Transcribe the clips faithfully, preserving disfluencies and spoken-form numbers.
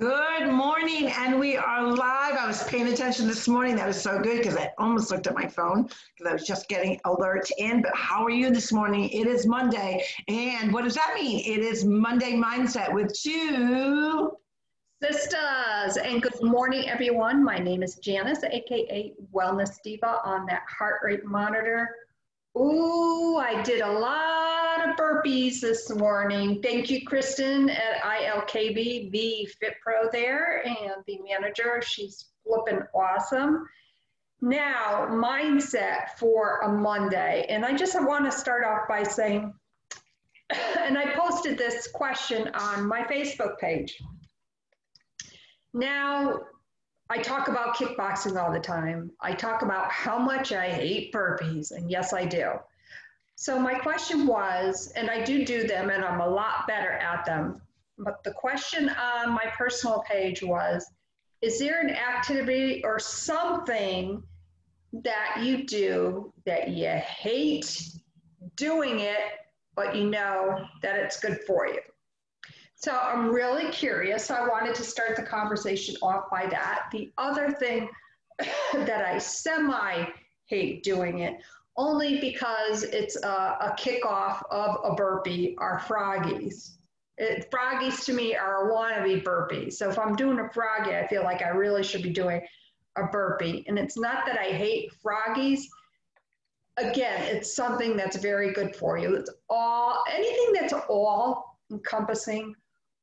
Good morning, and we are live. I was paying attention this morning. That was so good because I almost looked at my phone because I was just getting alerts in. But how are you this morning? It is Monday, and what does that mean? It is Monday Mindset with two sisters. And good morning, everyone. My name is Janice, aka Wellness Diva, on that heart rate monitor. Ooh, I did a lot of burpees this morning. Thank you, Kristen at I L K B, the Fit Pro there, and the manager. She's flipping awesome. Now, mindset for a Monday. And I just want to start off by saying, and I posted this question on my Facebook page. Now, I talk about kickboxing all the time. I talk about how much I hate burpees, and yes, I do. So my question was, and I do do them, and I'm a lot better at them, but the question on my personal page was, is there an activity or something that you do that you hate doing it, but you know that it's good for you? So I'm really curious. I wanted to start the conversation off by that. The other thing that I semi-hate doing it, only because it's a, a kickoff of a burpee, are froggies. It, froggies to me are a wannabe burpee. So if I'm doing a froggy, I feel like I really should be doing a burpee. And it's not that I hate froggies. Again, it's something that's very good for you. It's all, anything that's all encompassing,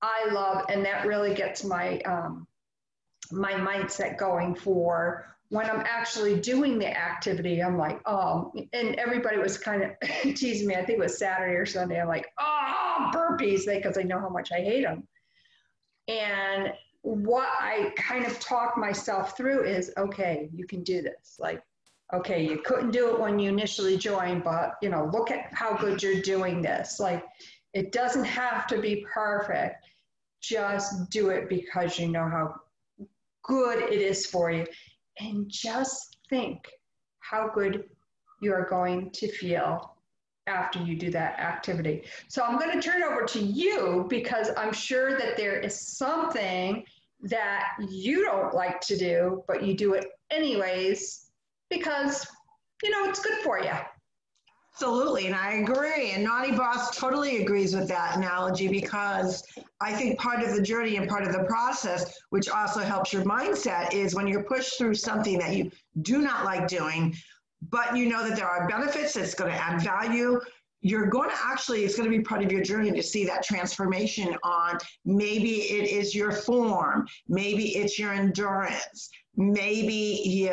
I love, and that really gets my um, my mindset going for when I'm actually doing the activity. I'm like, oh, and everybody was kind of teasing me. I think it was Saturday or Sunday. I'm like, oh, burpees, because I know how much I hate them. And what I kind of talk myself through is, okay, you can do this. Like, okay, you couldn't do it when you initially joined, but, you know, look at how good you're doing this. Like, it doesn't have to be perfect. Just do it because you know how good it is for you. And just think how good you are going to feel after you do that activity. So I'm going to turn it over to you because I'm sure that there is something that you don't like to do, but you do it anyways because, you know, it's good for you. Absolutely, and I agree, and Naughty Boss totally agrees with that analogy because I think part of the journey and part of the process, which also helps your mindset, is when you're pushed through something that you do not like doing, but you know that there are benefits, it's going to add value, you're going to actually, it's going to be part of your journey to see that transformation on, maybe it is your form, maybe it's your endurance, maybe you...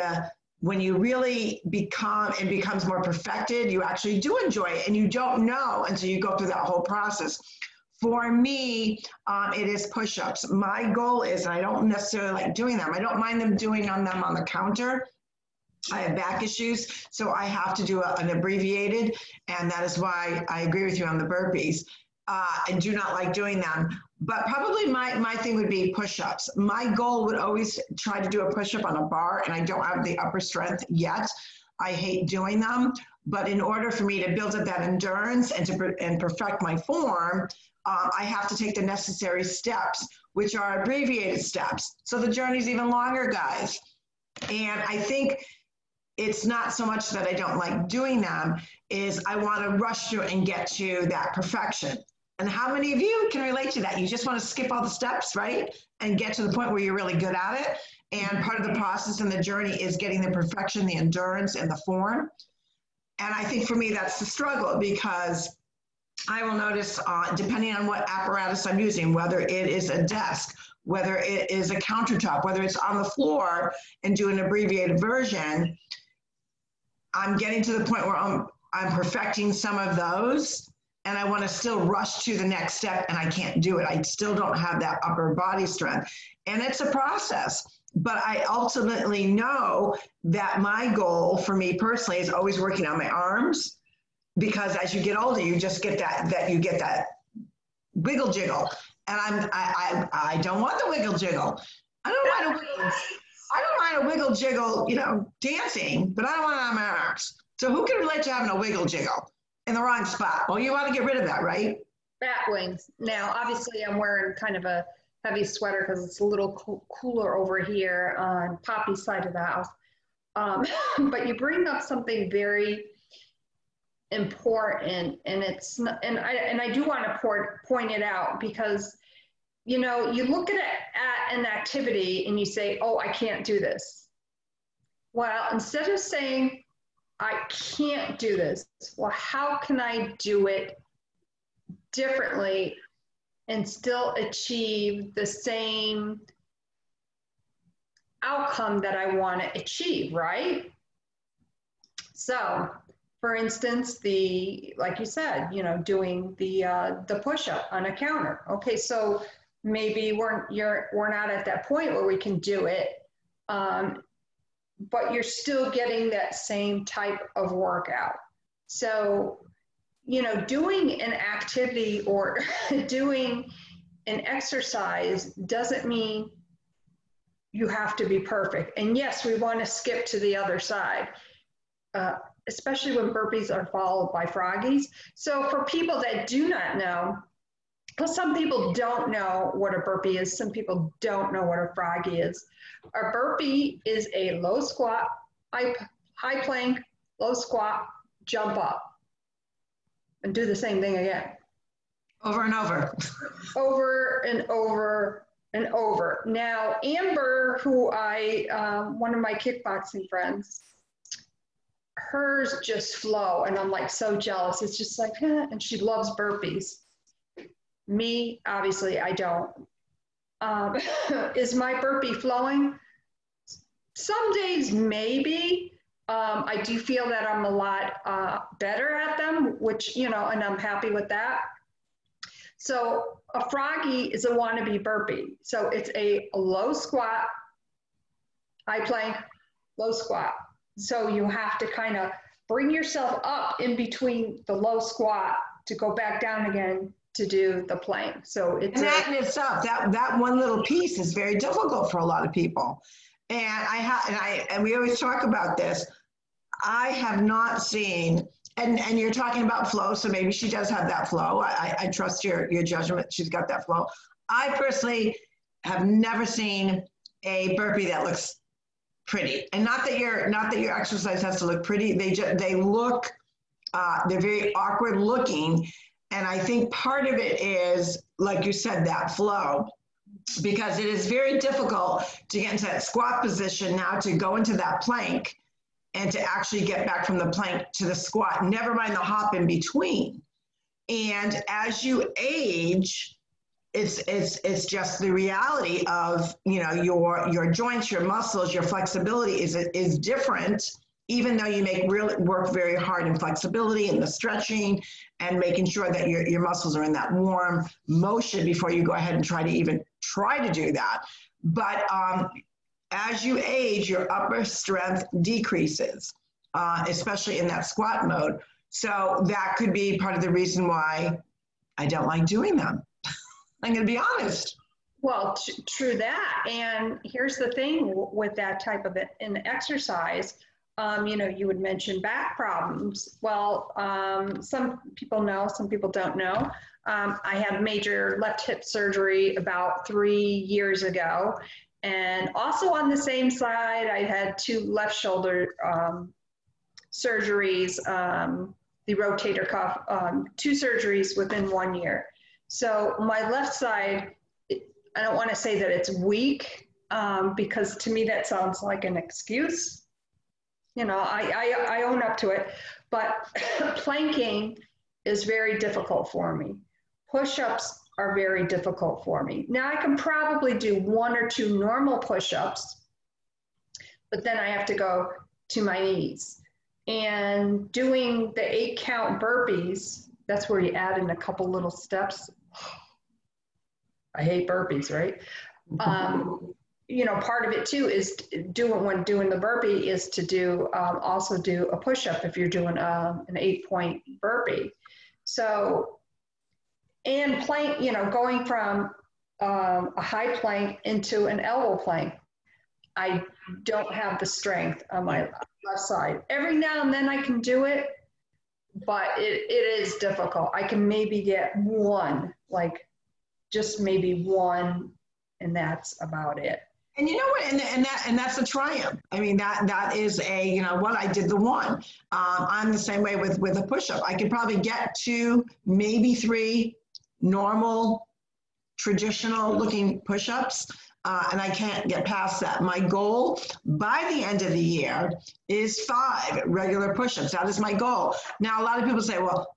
when you really become, it becomes more perfected, you actually do enjoy it and you don't know until you go through that whole process. For me, um, it is push-ups. My goal is, and I don't necessarily like doing them, I don't mind them doing on them on the counter. I have back issues, so I have to do a, an abbreviated, and that is why I agree with you on the burpees. Uh, I do not like doing them. But probably my, my thing would be push-ups. My goal would always try to do a push-up on a bar, and I don't have the upper strength yet. I hate doing them. But in order for me to build up that endurance and to and perfect my form, uh, I have to take the necessary steps, which are abbreviated steps. So the journey's even longer, guys. And I think it's not so much that I don't like doing them, is I want to rush through and get to that perfection. And how many of you can relate to that? You just want to skip all the steps, right? And get to the point where you're really good at it. And part of the process and the journey is getting the perfection, the endurance, and the form. And I think for me, that's the struggle because I will notice, uh, depending on what apparatus I'm using, whether it is a desk, whether it is a countertop, whether it's on the floor and do an abbreviated version, I'm getting to the point where I'm, I'm perfecting some of those. And I want to still rush to the next step, and I can't do it. I still don't have that upper body strength. And it's a process. But I ultimately know that my goal for me personally is always working on my arms, because as you get older, you just get that, that you get that wiggle jiggle. And I'm, I, I, I don't want the wiggle jiggle. I don't want to wiggle, I don't mind a wiggle jiggle, you know, dancing, but I don't want it on my arms. So who can relate to having a wiggle jiggle in the wrong spot? Well, you want to get rid of that, right? Bat wings. Now, obviously, I'm wearing kind of a heavy sweater because it's a little co- cooler over here on Poppy's side of the house. Um, but you bring up something very important, and it's not, and I and I do want to pour, point it out because, you know, you look at, it, at an activity and you say, oh, I can't do this. Well, instead of saying, I can't do this, well, how can I do it differently and still achieve the same outcome that I want to achieve, right? So, for instance, the, like you said, you know, doing the uh, the push-up on a counter. Okay, so maybe we're, you're, we're not at that point where we can do it, um, but you're still getting that same type of workout. So, you know, doing an activity or doing an exercise doesn't mean you have to be perfect. And yes, we want to skip to the other side, uh, especially when burpees are followed by froggies. So for people that do not know, because some people don't know what a burpee is, some people don't know what a froggy is. A burpee is a low squat, high, high plank, low squat, jump up, and do the same thing again. Over and over. Over and over and over. Now, Amber, who I, um, one of my kickboxing friends, hers just flow, and I'm like so jealous. It's just like, eh, and she loves burpees. Me, obviously, I don't. Um, is my burpee flowing? Some days, maybe. Um, I do feel that I'm a lot uh, better at them, which, you know, and I'm happy with that. So a froggy is a wannabe burpee. So it's a low squat, high plank, low squat. So you have to kind of bring yourself up in between the low squat to go back down again to do the plank. So it's, and that a- in itself, that, that one little piece is very difficult for a lot of people. And I ha- and I and we always talk about this. I have not seen, and, and you're talking about flow, so maybe she does have that flow. I, I trust your, your judgment. She's got that flow. I personally have never seen a burpee that looks pretty. And not that your not that your exercise has to look pretty. They just they look uh, they're very awkward looking. And I think part of it is, like you said, that flow. Because it is very difficult to get into that squat position now, to go into that plank and to actually get back from the plank to the squat, never mind the hop in between. And as you age, it's it's it's just the reality of, you know, your your joints, your muscles, your flexibility is is different, even though you make real work very hard in flexibility and the stretching and making sure that your, your muscles are in that warm motion before you go ahead and try to even try to do that. But um, as you age, your upper strength decreases, uh, especially in that squat mode. So that could be part of the reason why I don't like doing them. I'm going to be honest. Well, t- true that. And here's the thing w- with that type of an exercise. Um, you know, you would mention back problems. Well, um, some people know, some people don't know. Um, I had major left hip surgery about three years ago. And also on the same side, I had two left shoulder um, surgeries, um, the rotator cuff, um, two surgeries within one year. So my left side, it, I don't want to say that it's weak, um, because to me that sounds like an excuse. You know, I, I, I own up to it, but planking is very difficult for me. Push-ups are very difficult for me. Now I can probably do one or two normal push-ups, but then I have to go to my knees. And doing the eight count burpees, that's where you add in a couple little steps. I hate burpees, right? Um, you know, part of it too is doing, when doing the burpee is to do, um, also do a push-up if you're doing a, an eight point burpee. So, and plank, you know, going from um, a high plank into an elbow plank. I don't have the strength on my left side. Every now and then I can do it, but it, it is difficult. I can maybe get one, like just maybe one and that's about it. And you know what, and, and that and that's a triumph. I mean, that that is a, you know what, I did the one. Um, I'm the same way with, with a push-up. I could probably get two, maybe three normal, traditional-looking push-ups, uh, and I can't get past that. My goal by the end of the year is five regular push-ups. That is my goal. Now, a lot of people say, well,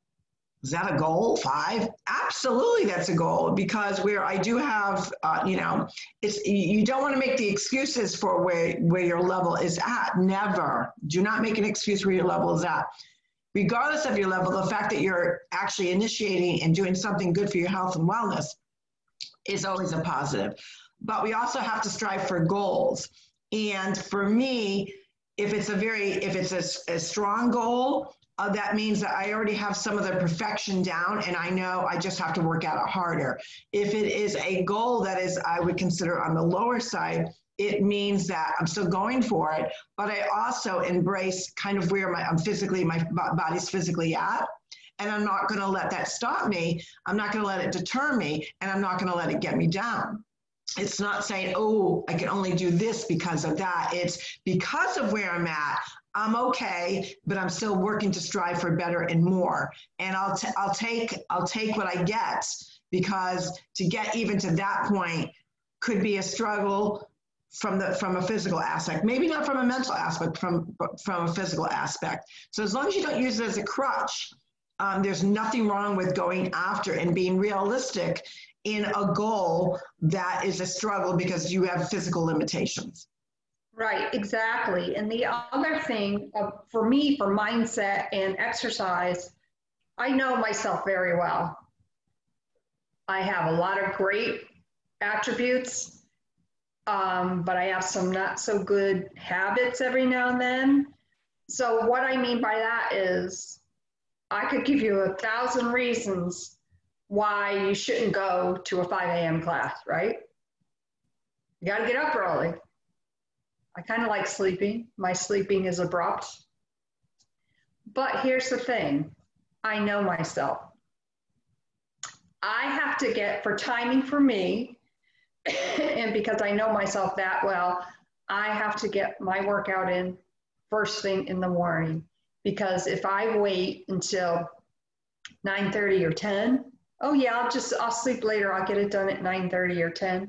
is that a goal, five? Absolutely, that's a goal, because where I do have, uh, you know, it's you don't want to make the excuses for where, where your level is at. Never. Do not make an excuse where your level is at. Regardless of your level, the fact that you're actually initiating and doing something good for your health and wellness is always a positive. But we also have to strive for goals. And for me, if it's a very, if it's a, a strong goal, Uh, that means that I already have some of the perfection down, and I know I just have to work at it harder. If it is a goal that is, I would consider on the lower side, it means that I'm still going for it, but I also embrace kind of where my, I'm physically, my body's physically at, and I'm not going to let that stop me. I'm not going to let it deter me, and I'm not going to let it get me down. It's not saying, oh, I can only do this because of that. It's because of where I'm at, I'm okay, but I'm still working to strive for better and more. And I'll t- I'll take I'll take what I get, because to get even to that point could be a struggle from the from a physical aspect. Maybe not from a mental aspect, from from a physical aspect. So as long as you don't use it as a crutch, um, there's nothing wrong with going after and being realistic in a goal that is a struggle because you have physical limitations. Right, exactly. And the other thing uh, for me, for mindset and exercise, I know myself very well. I have a lot of great attributes, um, but I have some not so good habits every now and then. So what I mean by that is I could give you a thousand reasons why you shouldn't go to a five a.m. class, right? You got to get up early. I kind of like sleeping. My sleeping is abrupt. But here's the thing. I know myself. I have to get, for timing for me, and because I know myself that well, I have to get my workout in first thing in the morning. Because if I wait until nine thirty or ten, oh yeah, I'll just, I'll sleep later. I'll get it done at nine thirty or ten.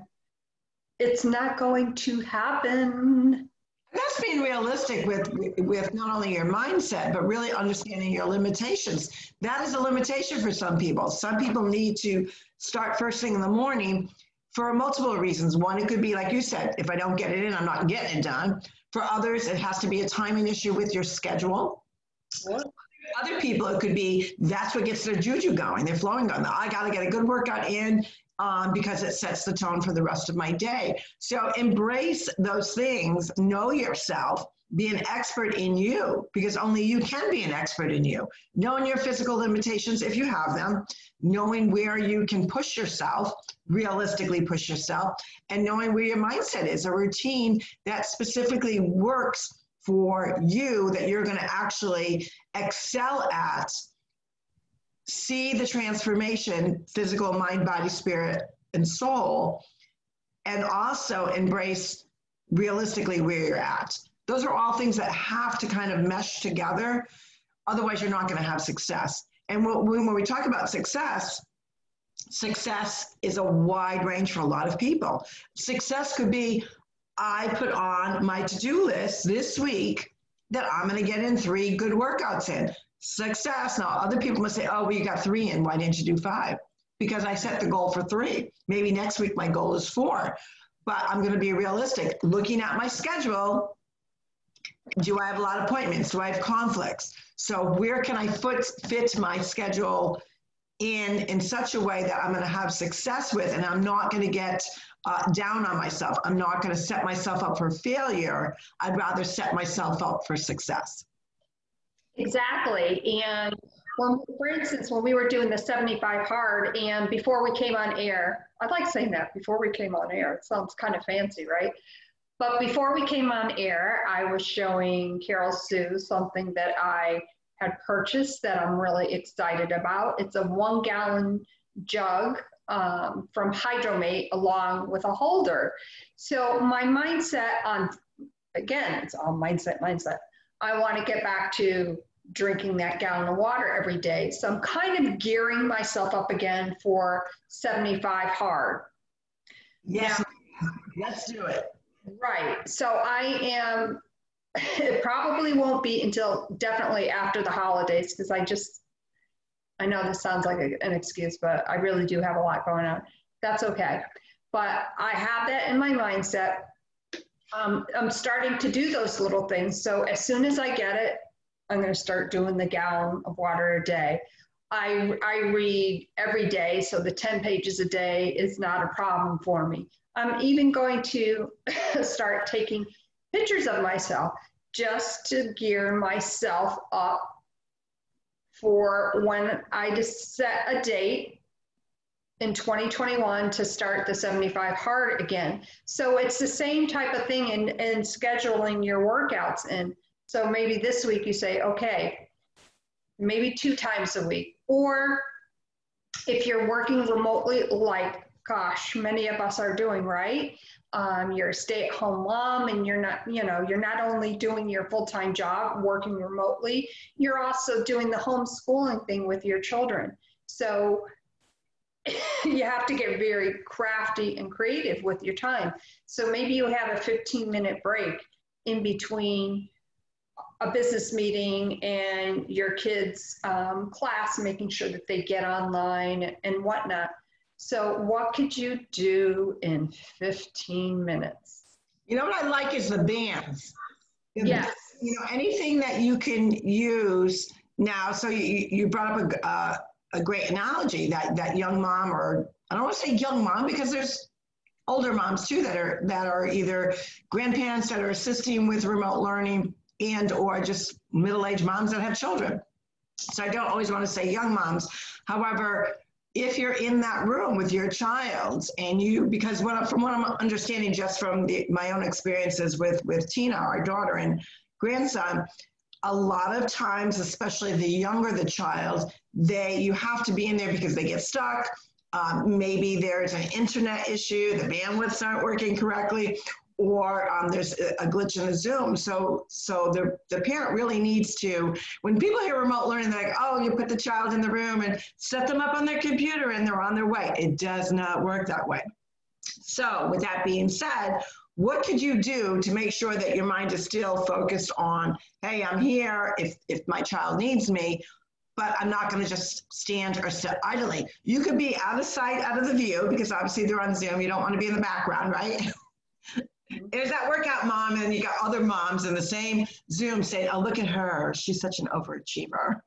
It's not going to happen. That's being realistic with with not only your mindset, but really understanding your limitations. That is a limitation for some people. Some people need to start first thing in the morning for multiple reasons. One, it could be, like you said, if I don't get it in, I'm not getting it done. For others, it has to be a timing issue with your schedule. Yeah. Other people, it could be that's what gets their juju going. They're flowing on. I got to get a good workout in. Um, because it sets the tone for the rest of my day. So embrace those things, know yourself, be an expert in you, because only you can be an expert in you. Knowing your physical limitations, if you have them, knowing where you can push yourself, realistically push yourself, and knowing where your mindset is, a routine that specifically works for you, that you're going to actually excel at. See the transformation, physical, mind, body, spirit, and soul, and also embrace realistically where you're at. Those are all things that have to kind of mesh together. Otherwise, you're not going to have success. And when we talk about success, success is a wide range for a lot of people. Success could be, I put on my to-do list this week that I'm going to get in three good workouts in. Success. Now, other people must say, oh, well, you got three in. Why didn't you do five? Because I set the goal for three. Maybe next week my goal is four. But I'm going to be realistic. Looking at my schedule, do I have a lot of appointments? Do I have conflicts? So where can I fit, fit my schedule in in such a way that I'm going to have success with, and I'm not going to get uh, down on myself. I'm not going to set myself up for failure. I'd rather set myself up for success. Exactly. And when, for instance, when we were doing the seventy-five hard, and before we came on air, I like saying that, before we came on air, it sounds kind of fancy, right? But before we came on air, I was showing Carol Sue something that I had purchased that I'm really excited about. It's a one gallon jug um, from Hydromate along with a holder. So my mindset on, again, it's all mindset, mindset. I want to get back to drinking that gallon of water every day. So I'm kind of gearing myself up again for seventy-five hard. Yes, now, let's do it. Right. So I am, it probably won't be until definitely after the holidays, because I just, I know this sounds like a, an excuse, but I really do have a lot going on. That's okay. But I have that in my mindset. Um, I'm starting to do those little things. So as soon as I get it, I'm going to start doing the gallon of water a day. I, I read every day, so the ten pages a day is not a problem for me. I'm even going to start taking pictures of myself just to gear myself up for when I just set a date in twenty twenty-one to start the seventy-five hard again. So it's the same type of thing in, in scheduling your workouts in. So maybe this week you say, okay, maybe two times a week. Or if you're working remotely, like, gosh, many of us are doing, right? Um, you're a stay-at-home mom, and you're not, you know, you're not only doing your full-time job, working remotely, you're also doing the homeschooling thing with your children. So you have to get very crafty and creative with your time. So maybe you have a fifteen minute break in between a business meeting and your kids' um, class, making sure that they get online and whatnot. So what could you do in fifteen minutes? You know what I like is the bands. Yes. You know, anything that you can use now. So you, you brought up a, uh, a great analogy, that, that young mom, or I don't want to say young mom, because there's older moms too that are, that are either grandparents that are assisting with remote learning, and or just middle-aged moms that have children. So I don't always want to say young moms. However, if you're in that room with your child and you, because what, from what I'm understanding just from the, my own experiences with, with Tina, our daughter, and grandson, a lot of times, especially the younger the child, they you have to be in there because they get stuck. Um, maybe there's an internet issue, the bandwidths aren't working correctly, or um, there's a glitch in the Zoom. So so the, the parent really needs to, when people hear remote learning, they're like, oh, you put the child in the room and set them up on their computer and they're on their way. It does not work that way. So with that being said, what could you do to make sure that your mind is still focused on, hey, I'm here if, if my child needs me, but I'm not going to just stand or sit idly. You could be out of sight, out of the view, because obviously they're on Zoom. You don't want to be in the background, right? There's that workout mom, and you got other moms in the same Zoom saying, oh, look at her, she's such an overachiever,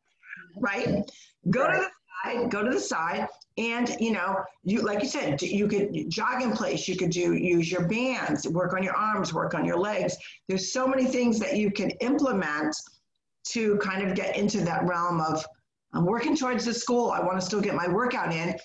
right? Go to the side, go to the side, and, you know, you like you said, you could jog in place, you could do use your bands, work on your arms, work on your legs. There's so many things that you can implement to kind of get into that realm of, I'm working towards this goal, I want to still get my workout in.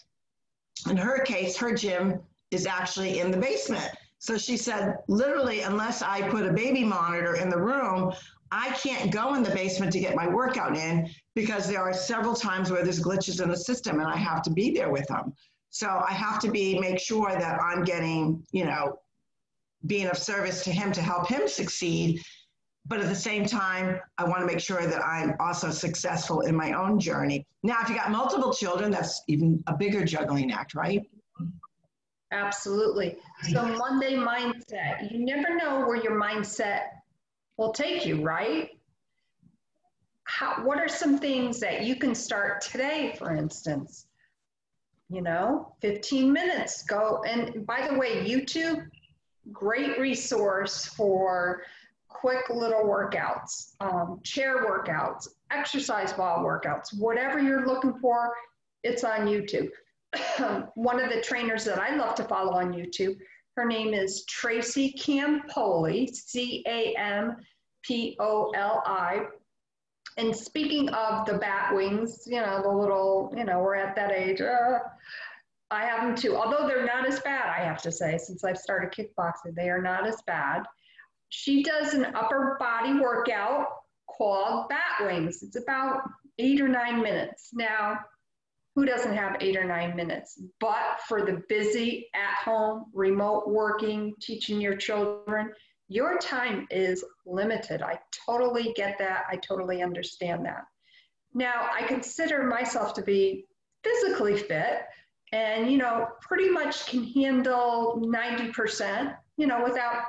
In her case, her gym is actually in the basement. So she said, literally, unless I put a baby monitor in the room, I can't go in the basement to get my workout in, because there are several times where there's glitches in the system and I have to be there with them. So I have to be, make sure that I'm getting, you know, being of service to him to help him succeed. But at the same time, I want to make sure that I'm also successful in my own journey. Now, if you got multiple children, that's even a bigger juggling act, right? Absolutely. So Monday mindset, you never know where your mindset will take you, right? How, what are some things that you can start today, for instance? You know, fifteen minutes, go. And by the way, YouTube, great resource for quick little workouts, um, chair workouts, exercise ball workouts, whatever you're looking for, it's on YouTube. One of the trainers that I love to follow on YouTube, her name is Tracy Campoli, C A M P O L I. And speaking of the bat wings, you know, the little, you know, we're at that age. Uh, I have them too, although they're not as bad, I have to say, since I've started kickboxing, they are not as bad. She does an upper body workout called bat wings. It's about eight or nine minutes. Now, who doesn't have eight or nine minutes? But for the busy, at-home, remote working, teaching your children, your time is limited. I totally get that. I totally understand that. Now, I consider myself to be physically fit and, you know, pretty much can handle ninety percent, you know, without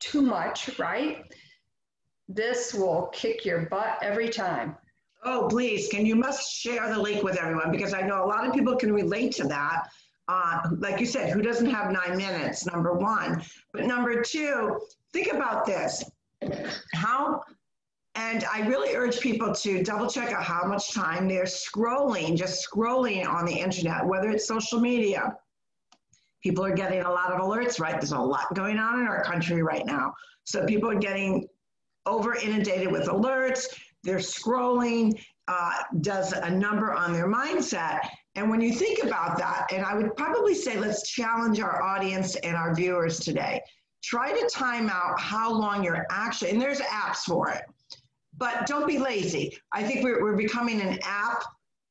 too much, right? This will kick your butt every time. Oh, please. Can you must share the link with everyone, because I know a lot of people can relate to that. Uh, like you said, who doesn't have nine minutes, number one. But number two, think about this. How, and I really urge people to double check out how much time they're scrolling, just scrolling on the internet, whether it's social media. People are getting a lot of alerts, right? There's a lot going on in our country right now. So people are getting over inundated with alerts. They're scrolling, uh, does a number on their mindset. And when you think about that, and I would probably say, let's challenge our audience and our viewers today. Try to time out how long you're actually, and there's apps for it, but don't be lazy. I think we're, we're becoming an app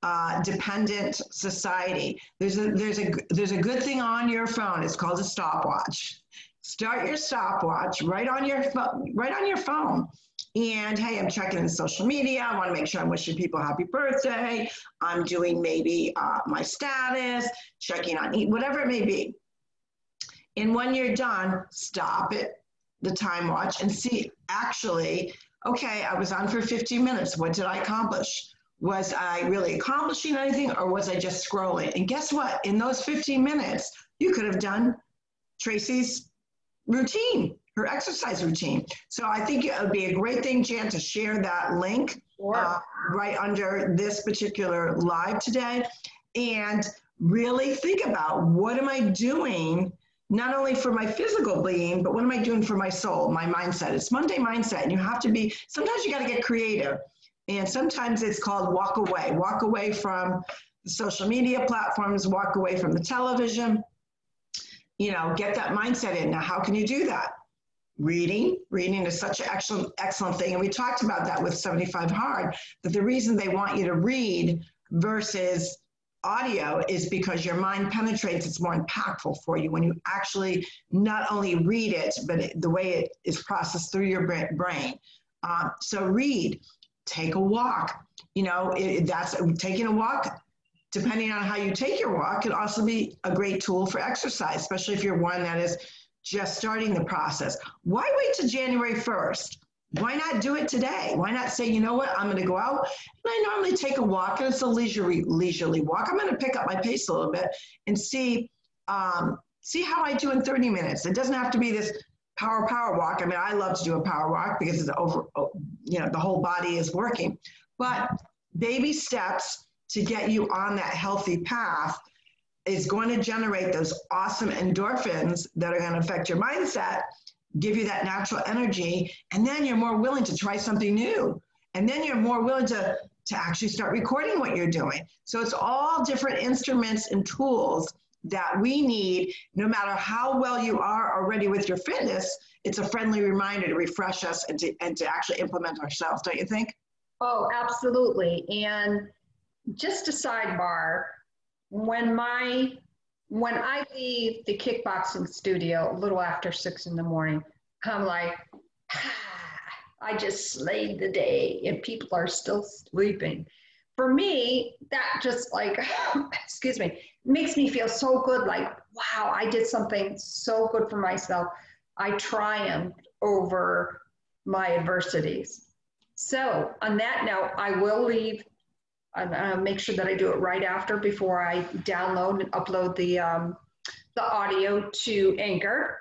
uh, dependent society. There's a, there's a, there's a good thing on your phone. It's called a stopwatch. Start your stopwatch right on your phone, right on your phone. And hey, I'm checking social media. I want to make sure I'm wishing people happy birthday. I'm doing maybe uh, my status, checking on eat, whatever it may be. And when you're done, stop it, the time watch, and see actually, okay, I was on for fifteen minutes. What did I accomplish? Was I really accomplishing anything, or was I just scrolling? And guess what? In those fifteen minutes, you could have done Tracy's routine, her exercise routine. So I think it would be a great thing, Jan, to share that link sure. uh, right under this particular live today, and really think about, what am I doing, not only for my physical being, but what am I doing for my soul, my mindset? It's Monday mindset, and you have to be, sometimes you got to get creative, and sometimes it's called walk away. Walk away from social media platforms, walk away from the television, you know, get that mindset in. Now, how can you do that? Reading. Reading is such an excellent, excellent thing. And we talked about that with seventy-five hard, that the reason they want you to read versus audio is because your mind penetrates. It's more impactful for you when you actually not only read it, but it, the way it is processed through your brain. Uh, so read, take a walk. You know, it, that's taking a walk. Depending on how you take your walk, can also be a great tool for exercise, especially if you're one that is just starting the process. Why wait till January first? Why not do it today? Why not say, you know what, I'm going to go out, and I normally take a walk, and it's a leisurely, leisurely walk. I'm going to pick up my pace a little bit and see um, see how I do in thirty minutes. It doesn't have to be this power, power walk. I mean, I love to do a power walk because it's over, you know, the whole body is working. But baby steps to get you on that healthy path is going to generate those awesome endorphins that are going to affect your mindset, give you that natural energy, and then you're more willing to try something new. And then you're more willing to, to actually start recording what you're doing. So it's all different instruments and tools that we need, no matter how well you are already with your fitness. It's a friendly reminder to refresh us and to, and to actually implement ourselves, don't you think? Oh, absolutely. And just a sidebar, when my when I leave the kickboxing studio a little after six in the morning, I'm like, ah, I just slayed the day, and people are still sleeping. For me, that just like, excuse me, makes me feel so good. Like, wow, I did something so good for myself. I triumphed over my adversities. So on that note, I will leave. And uh, make sure that I do it right after, before I download and upload the, um, the audio to Anchor.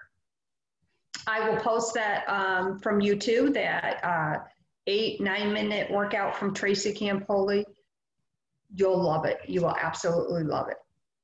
I will post that um, from YouTube, that uh, eight, nine minute workout from Tracy Campoli. You'll love it. You will absolutely love it.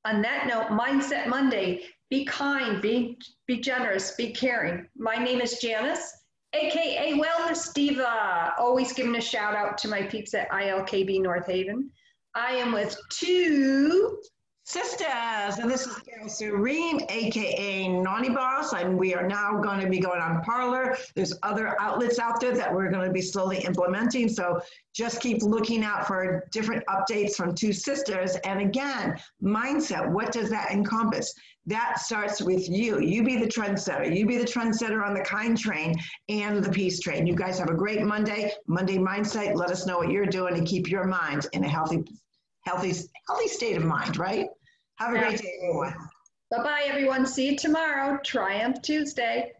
On that note, Mindset Monday, be kind, be, be generous, be caring. My name is Janice, A K A Wellness Diva, always giving a shout out to my peeps at I L K B North Haven. I am with two Sisters, and this is Carol Serene, aka Naughty Boss, and we are now going to be going on Parler. There's other outlets out there that we're going to be slowly implementing, so just keep looking out for different updates from two sisters. And again, mindset, what does that encompass? That starts with you. You be the trendsetter. You be the trendsetter on the kind train and the peace train. You guys have a great Monday. Monday mindset. Let us know what you're doing and keep your mind in a healthy, healthy, healthy state of mind, right? Have a great day, everyone. Bye-bye, everyone. See you tomorrow. Triumph Tuesday.